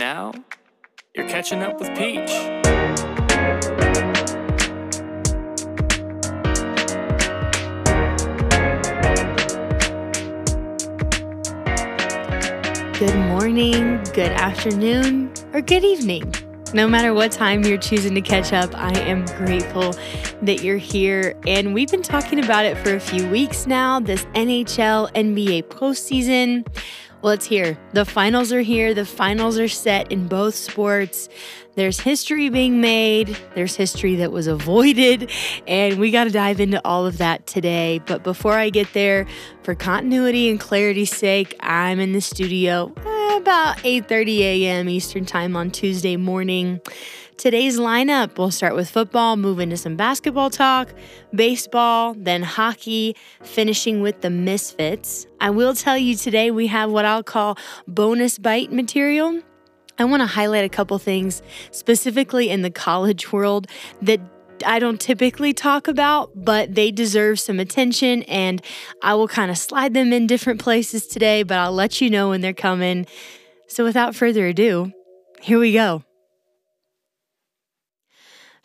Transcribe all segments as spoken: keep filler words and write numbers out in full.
And now, you're catching up with Peach. Good morning, good afternoon, or good evening. No matter what time you're choosing to catch up, I am grateful that you're here. And we've been talking about it for a few weeks now, this N H L N B A postseason. Well, it's here. The finals are here. The finals are set in both sports. There's history being made. There's history that was avoided. And we got to dive into all of that today. But before I get there, for continuity and clarity's sake, I'm in the studio about eight thirty a.m. Eastern Time on Tuesday morning. Today's lineup, we'll start with football, move into some basketball talk, baseball, then hockey, finishing with the Misfits. I will tell you today we have what I'll call bonus bite material. I want to highlight a couple things specifically in the college world that I don't typically talk about, but they deserve some attention, and I will kind of slide them in different places today, but I'll let you know when they're coming. So without further ado, here we go.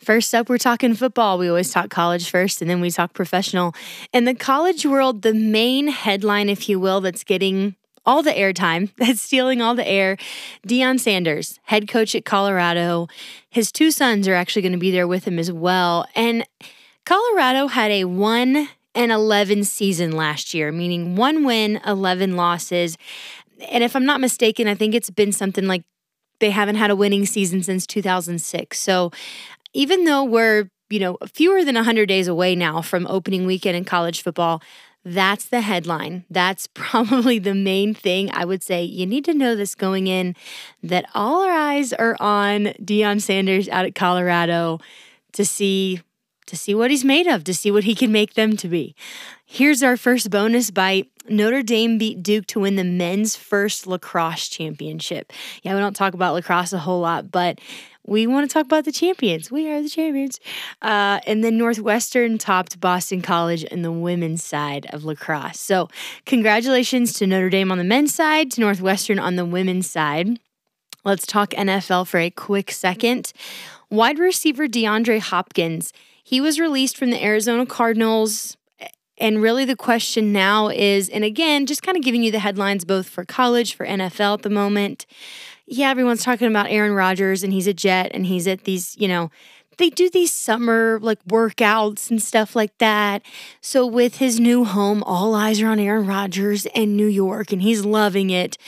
First up, we're talking football. We always talk college first, and then we talk professional. In the college world, the main headline, if you will, that's getting all the airtime, that's stealing all the air, Deion Sanders, head coach at Colorado. His two sons are actually going to be there with him as well. And Colorado had a one and eleven season last year, meaning one win, eleven losses. And if I'm not mistaken, I think it's been something like they haven't had a winning season since two thousand six. So even though we're, you know, fewer than one hundred days away now from opening weekend in college football, that's the headline. That's probably the main thing I would say. You need to know this going in, that all our eyes are on Deion Sanders out at Colorado to see to see what he's made of, to see what he can make them to be. Here's our first bonus bite. Notre Dame beat Duke to win the men's first lacrosse championship. Yeah, we don't talk about lacrosse a whole lot, but we want to talk about the champions. We are the champions. Uh, and then Northwestern topped Boston College in the women's side of lacrosse. So congratulations to Notre Dame on the men's side, to Northwestern on the women's side. Let's talk N F L for a quick second. Wide receiver DeAndre Hopkins, he was released from the Arizona Cardinals. And really the question now is, and again, just kind of giving you the headlines both for college, for N F L at the moment. Yeah, everyone's talking about Aaron Rodgers, and he's a Jet, and he's at these, you know, they do these summer, like, workouts and stuff like that. So with his new home, all eyes are on Aaron Rodgers and New York, and he's loving it.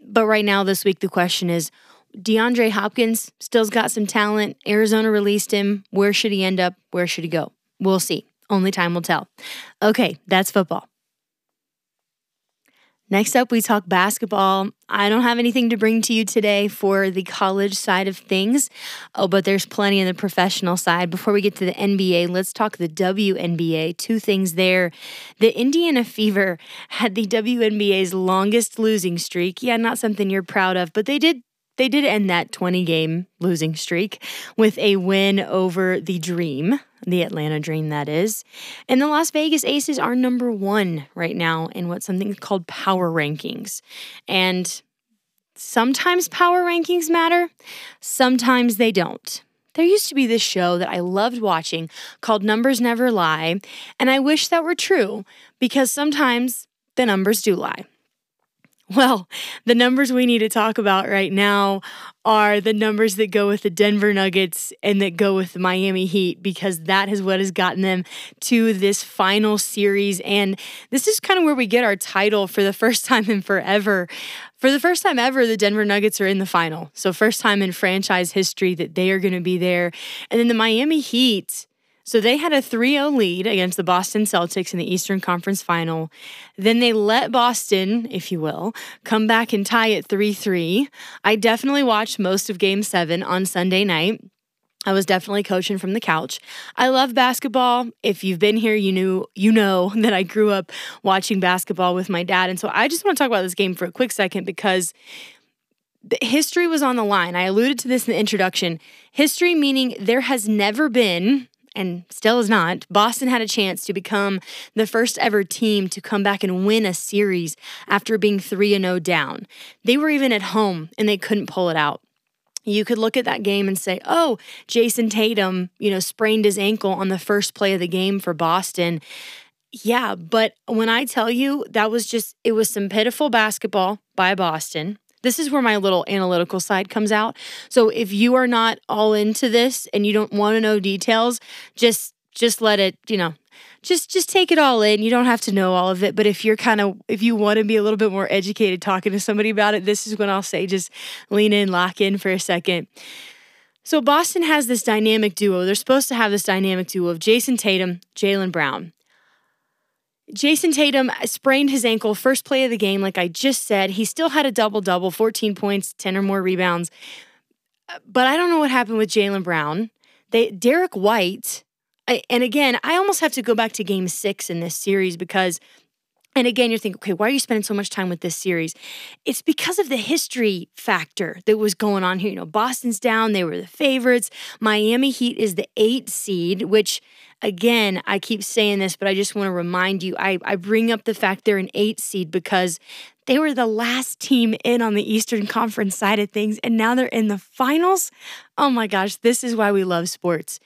But right now, this week, the question is, DeAndre Hopkins still's got some talent. Arizona released him. Where should he end up? Where should he go? We'll see. Only time will tell. Okay, that's football. Next up, we talk basketball. I don't have anything to bring to you today for the college side of things, oh, but there's plenty on the professional side. Before we get to the N B A, let's talk the W N B A. Two things there. The Indiana Fever had the W N B A's longest losing streak. Yeah, not something you're proud of, but they did They did end that twenty-game losing streak with a win over the Dream, the Atlanta Dream, that is. And the Las Vegas Aces are number one right now in what's something called power rankings. And sometimes power rankings matter, sometimes they don't. There used to be this show that I loved watching called Numbers Never Lie, and I wish that were true because sometimes the numbers do lie. Well, the numbers we need to talk about right now are the numbers that go with the Denver Nuggets and that go with the Miami Heat, because that is what has gotten them to this final series. And this is kind of where we get our title for the first time in forever. For the first time ever, the Denver Nuggets are in the final. So first time in franchise history that they are going to be there. And then the Miami Heat. So they had a three oh lead against the Boston Celtics in the Eastern Conference Final. Then they let Boston, if you will, come back and tie at three three. I definitely watched most of Game seven on Sunday night. I was definitely coaching from the couch. I love basketball. If you've been here, you knew you know that I grew up watching basketball with my dad. And so I just want to talk about this game for a quick second because the history was on the line. I alluded to this in the introduction. History meaning there has never been, and still is not, Boston had a chance to become the first ever team to come back and win a series after being three and oh down. They were even at home, and they couldn't pull it out. you could look at that game and say, oh, Jayson Tatum, you know, sprained his ankle on the first play of the game for Boston. Yeah, but when I tell you that was just, it was some pitiful basketball by Boston. This is where my little analytical side comes out. So if you are not all into this and you don't want to know details, just just let it, you know, just just take it all in. You don't have to know all of it. But if you're kind of, if you want to be a little bit more educated talking to somebody about it, this is when I'll say just lean in, lock in for a second. So Boston has this dynamic duo. They're supposed to have this dynamic duo of Jayson Tatum, Jaylen Brown. Jayson Tatum sprained his ankle first play of the game, like I just said. He still had a double-double, fourteen points, ten or more rebounds. But I don't know what happened with Jaylen Brown. They Derek White, I, and again, I almost have to go back to game six in this series because, and again, you're thinking, okay, why are you spending so much time with this series? It's because of the history factor that was going on here. You know, Boston's down. They were the favorites. Miami Heat is the eight seed, which— Again, I keep saying this, but I just want to remind you, I, I bring up the fact they're an eight seed because they were the last team in on the Eastern Conference side of things, and now they're in the finals. Oh my gosh, this is why we love sports.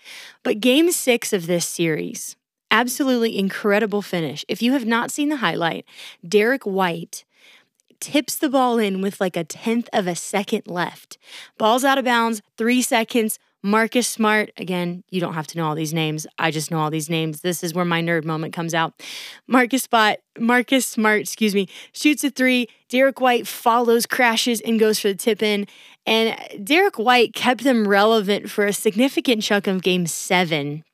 But game six of this series, absolutely incredible finish. If you have not seen the highlight, Derek White tips the ball in with like a tenth of a second left. Ball's out of bounds, three seconds, Marcus Smart, again, you don't have to know all these names. I just know all these names. This is where my nerd moment comes out. Marcus Spot, Marcus Smart, excuse me, shoots a three. Derek White follows, crashes, and goes for the tip-in. And Derek White kept them relevant for a significant chunk of game seven.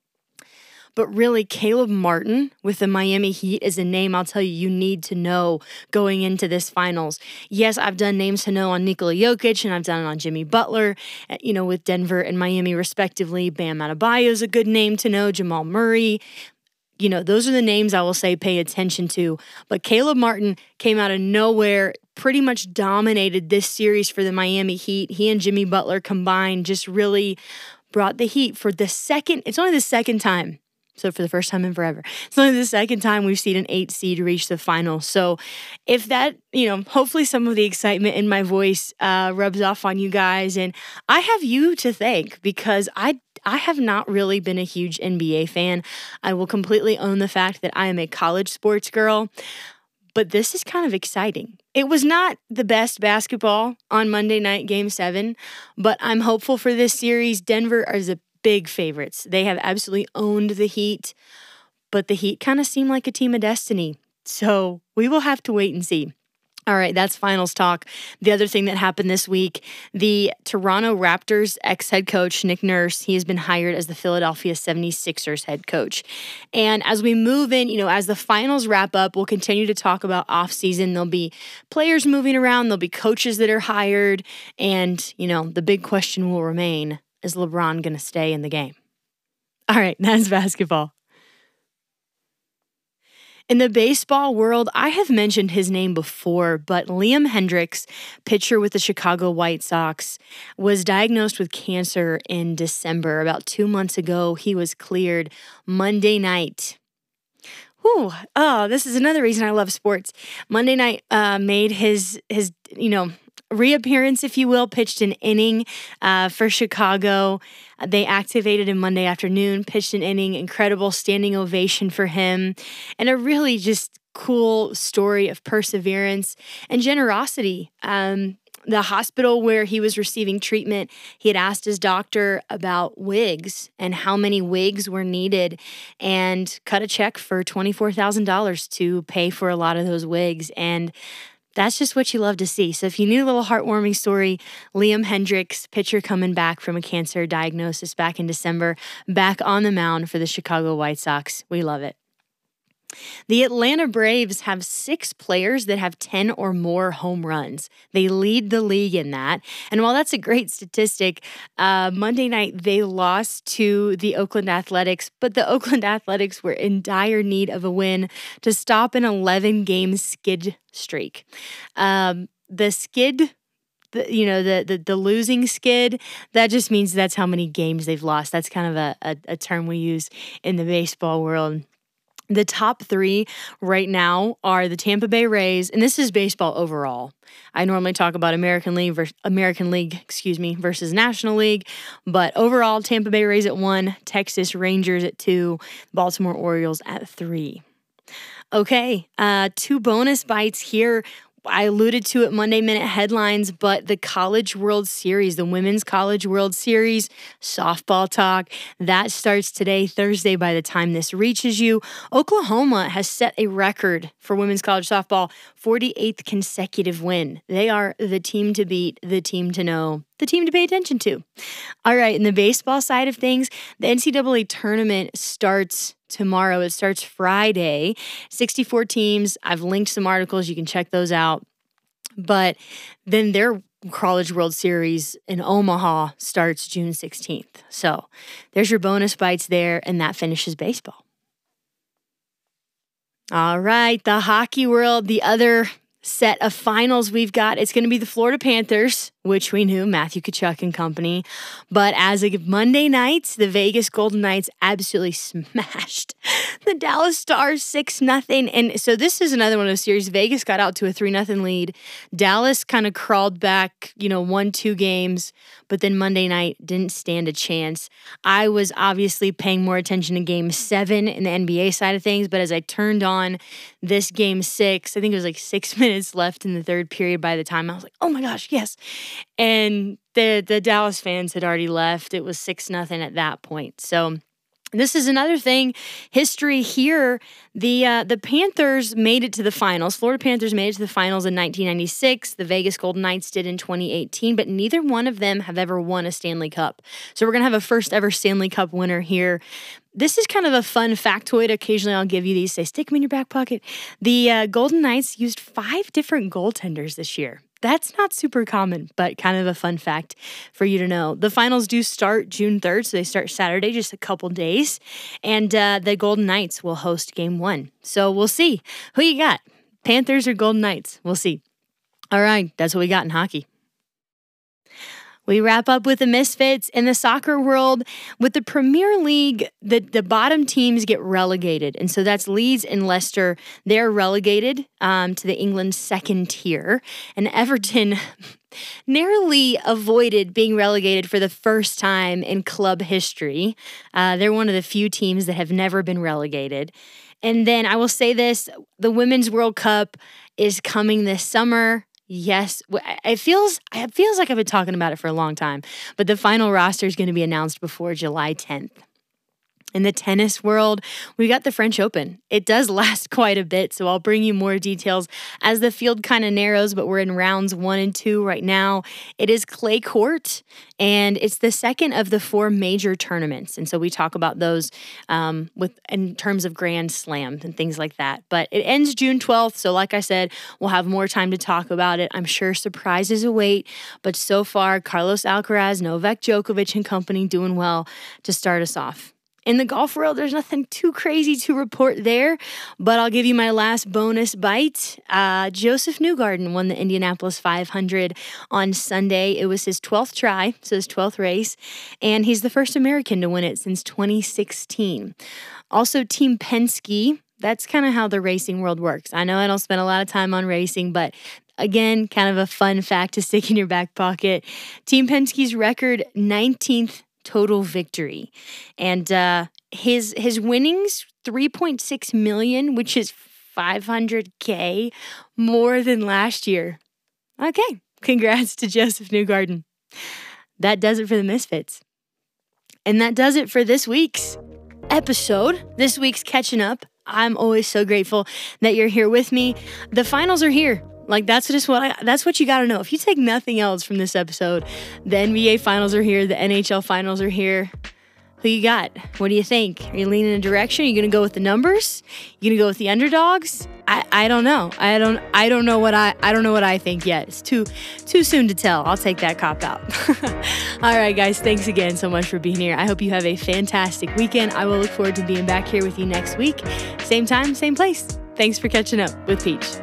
But really, Caleb Martin with the Miami Heat is a name I'll tell you you need to know going into this finals. Yes, I've done names to know on Nikola Jokic, and I've done it on Jimmy Butler, you know, with Denver and Miami respectively. Bam Adebayo is a good name to know. Jamal Murray. You know, those are the names I will say pay attention to. But Caleb Martin came out of nowhere, pretty much dominated this series for the Miami Heat. He and Jimmy Butler combined just really brought the Heat for the second. It's only the second time. So for the first time in forever. It's only the second time we've seen an eight seed reach the final. So if that, you know, hopefully some of the excitement in my voice uh, rubs off on you guys. And I have you to thank because I I have not really been a huge N B A fan. I will completely own the fact that I am a college sports girl. But this is kind of exciting. It was not the best basketball on Monday night, game seven. But I'm hopeful for this series. Denver is a big favorites. They have absolutely owned the Heat, but the Heat kind of seem like a team of destiny. So we will have to wait and see. All right, that's finals talk. The other thing that happened this week, the Toronto Raptors ex-head coach, Nick Nurse, he has been hired as the Philadelphia seventy-sixers head coach. And as we move in, you know, as the finals wrap up, we'll continue to talk about offseason. There'll be players moving around. There'll be coaches that are hired. And, you know, the big question will remain, is LeBron going to stay in the game? All right, that's basketball. In the baseball world, I have mentioned his name before, but Liam Hendriks, pitcher with the Chicago White Sox, was diagnosed with cancer in December. About two months ago, he was cleared Monday night. Ooh, oh, this is another reason I love sports. Monday night uh, made his, his, you know, reappearance, if you will, pitched an inning uh, for Chicago. They activated him Monday afternoon, pitched an inning, incredible standing ovation for him, and a really just cool story of perseverance and generosity. Um, the hospital where he was receiving treatment, he had asked his doctor about wigs and how many wigs were needed and cut a check for twenty-four thousand dollars to pay for a lot of those wigs. And that's just what you love to see. So if you need a little heartwarming story, Liam Hendriks, pitcher coming back from a cancer diagnosis back in December, back on the mound for the Chicago White Sox. We love it. The Atlanta Braves have six players that have ten or more home runs. They lead the league in that. And while that's a great statistic, uh, Monday night they lost to the Oakland Athletics, but the Oakland Athletics were in dire need of a win to stop an eleven-game skid streak. Um, the skid... The, you know, the, the the losing skid, that just means that's how many games they've lost. That's kind of a, a, a term we use in the baseball world. The top three right now are the Tampa Bay Rays, and this is baseball overall. I normally talk about American League, versus, American League, excuse me, versus National League, but overall, Tampa Bay Rays at one, Texas Rangers at two, Baltimore Orioles at three. Okay, uh, two bonus bites here. I alluded to it Monday Minute Headlines, but the College World Series, the Women's College World Series, softball talk, that starts today, Thursday, by the time this reaches you. Oklahoma has set a record for women's college softball, forty-eighth consecutive win. They are the team to beat, the team to know, the team to pay attention to. All right, in the baseball side of things, the N C double A tournament starts tomorrow. It starts Friday. sixty-four teams. I've linked some articles. You can check those out. But then their College World Series in Omaha starts June sixteenth. So there's your bonus bites there, and that finishes baseball. All right, the hockey world, the other set of finals we've got. It's going to be the Florida Panthers, which we knew, Matthew Tkachuk and company. But as of Monday night, the Vegas Golden Knights absolutely smashed the Dallas Stars six nothing. And so this is another one of the series. Vegas got out to a three nothing lead. Dallas kind of crawled back, you know, won two games, but then Monday night didn't stand a chance. I was obviously paying more attention to game seven in the N B A side of things, but as I turned on this game six, I think it was like six minutes left in the third period by the time, I was like, oh my gosh, yes. And the the Dallas fans had already left. It was six nothing at that point. So this is another thing, history here. The uh, the Panthers made it to the finals. Florida Panthers made it to the finals in nineteen ninety-six. The Vegas Golden Knights did in twenty eighteen, but neither one of them have ever won a Stanley Cup. So we're going to have a first ever Stanley Cup winner here. This is kind of a fun factoid. Occasionally I'll give you these. Say, stick them in your back pocket. The uh, Golden Knights used five different goaltenders this year. That's not super common, but kind of a fun fact for you to know. The finals do start June third, so they start Saturday, just a couple days. And uh, the Golden Knights will host game one. So we'll see. Who you got? Panthers or Golden Knights? We'll see. All right, that's what we got in hockey. We wrap up with the Misfits in the soccer world. With the Premier League, the, the bottom teams get relegated. And so that's Leeds and Leicester. They're relegated um, to the England second tier. And Everton narrowly avoided being relegated for the first time in club history. Uh, they're one of the few teams that have never been relegated. And then I will say this, the Women's World Cup is coming this summer. Yes, it feels it feels like I've been talking about it for a long time, but the final roster is going to be announced before July tenth. In the tennis world, we got the French Open. It does last quite a bit, so I'll bring you more details as the field kind of narrows, but we're in rounds one and two right now. It is clay court, and it's the second of the four major tournaments, and so we talk about those um, with in terms of Grand Slams and things like that. But it ends June twelfth, so like I said, we'll have more time to talk about it. I'm sure surprises await, but so far, Carlos Alcaraz, Novak Djokovic, and company doing well to start us off. In the golf world, there's nothing too crazy to report there, but I'll give you my last bonus bite. Uh, Joseph Newgarden won the Indianapolis five hundred on Sunday. It was his twelfth try, so his twelfth race, and he's the first American to win it since twenty sixteen. Also, Team Penske, that's kind of how the racing world works. I know I don't spend a lot of time on racing, but again, kind of a fun fact to stick in your back pocket. Team Penske's record, nineteenth total victory, and uh, his his winnings three point six million, which is five hundred K more than last year. Okay, congrats to Joseph Newgarden. That does it for the Misfits, and that does it for this week's episode. This week's catching up. I'm always so grateful that you're here with me. The finals are here. Like, that's just what I, that's what you got to know. If you take nothing else from this episode, the N B A finals are here. The N H L finals are here. Who you got? What do you think? Are you leaning in a direction? Are you going to go with the numbers? You going to go with the underdogs? I, I don't know. I don't I don't know what I I don't know what I think yet. It's too too soon to tell. I'll take that cop out. All right, guys. Thanks again so much for being here. I hope you have a fantastic weekend. I will look forward to being back here with you next week. Same time, same place. Thanks for catching up with Peach.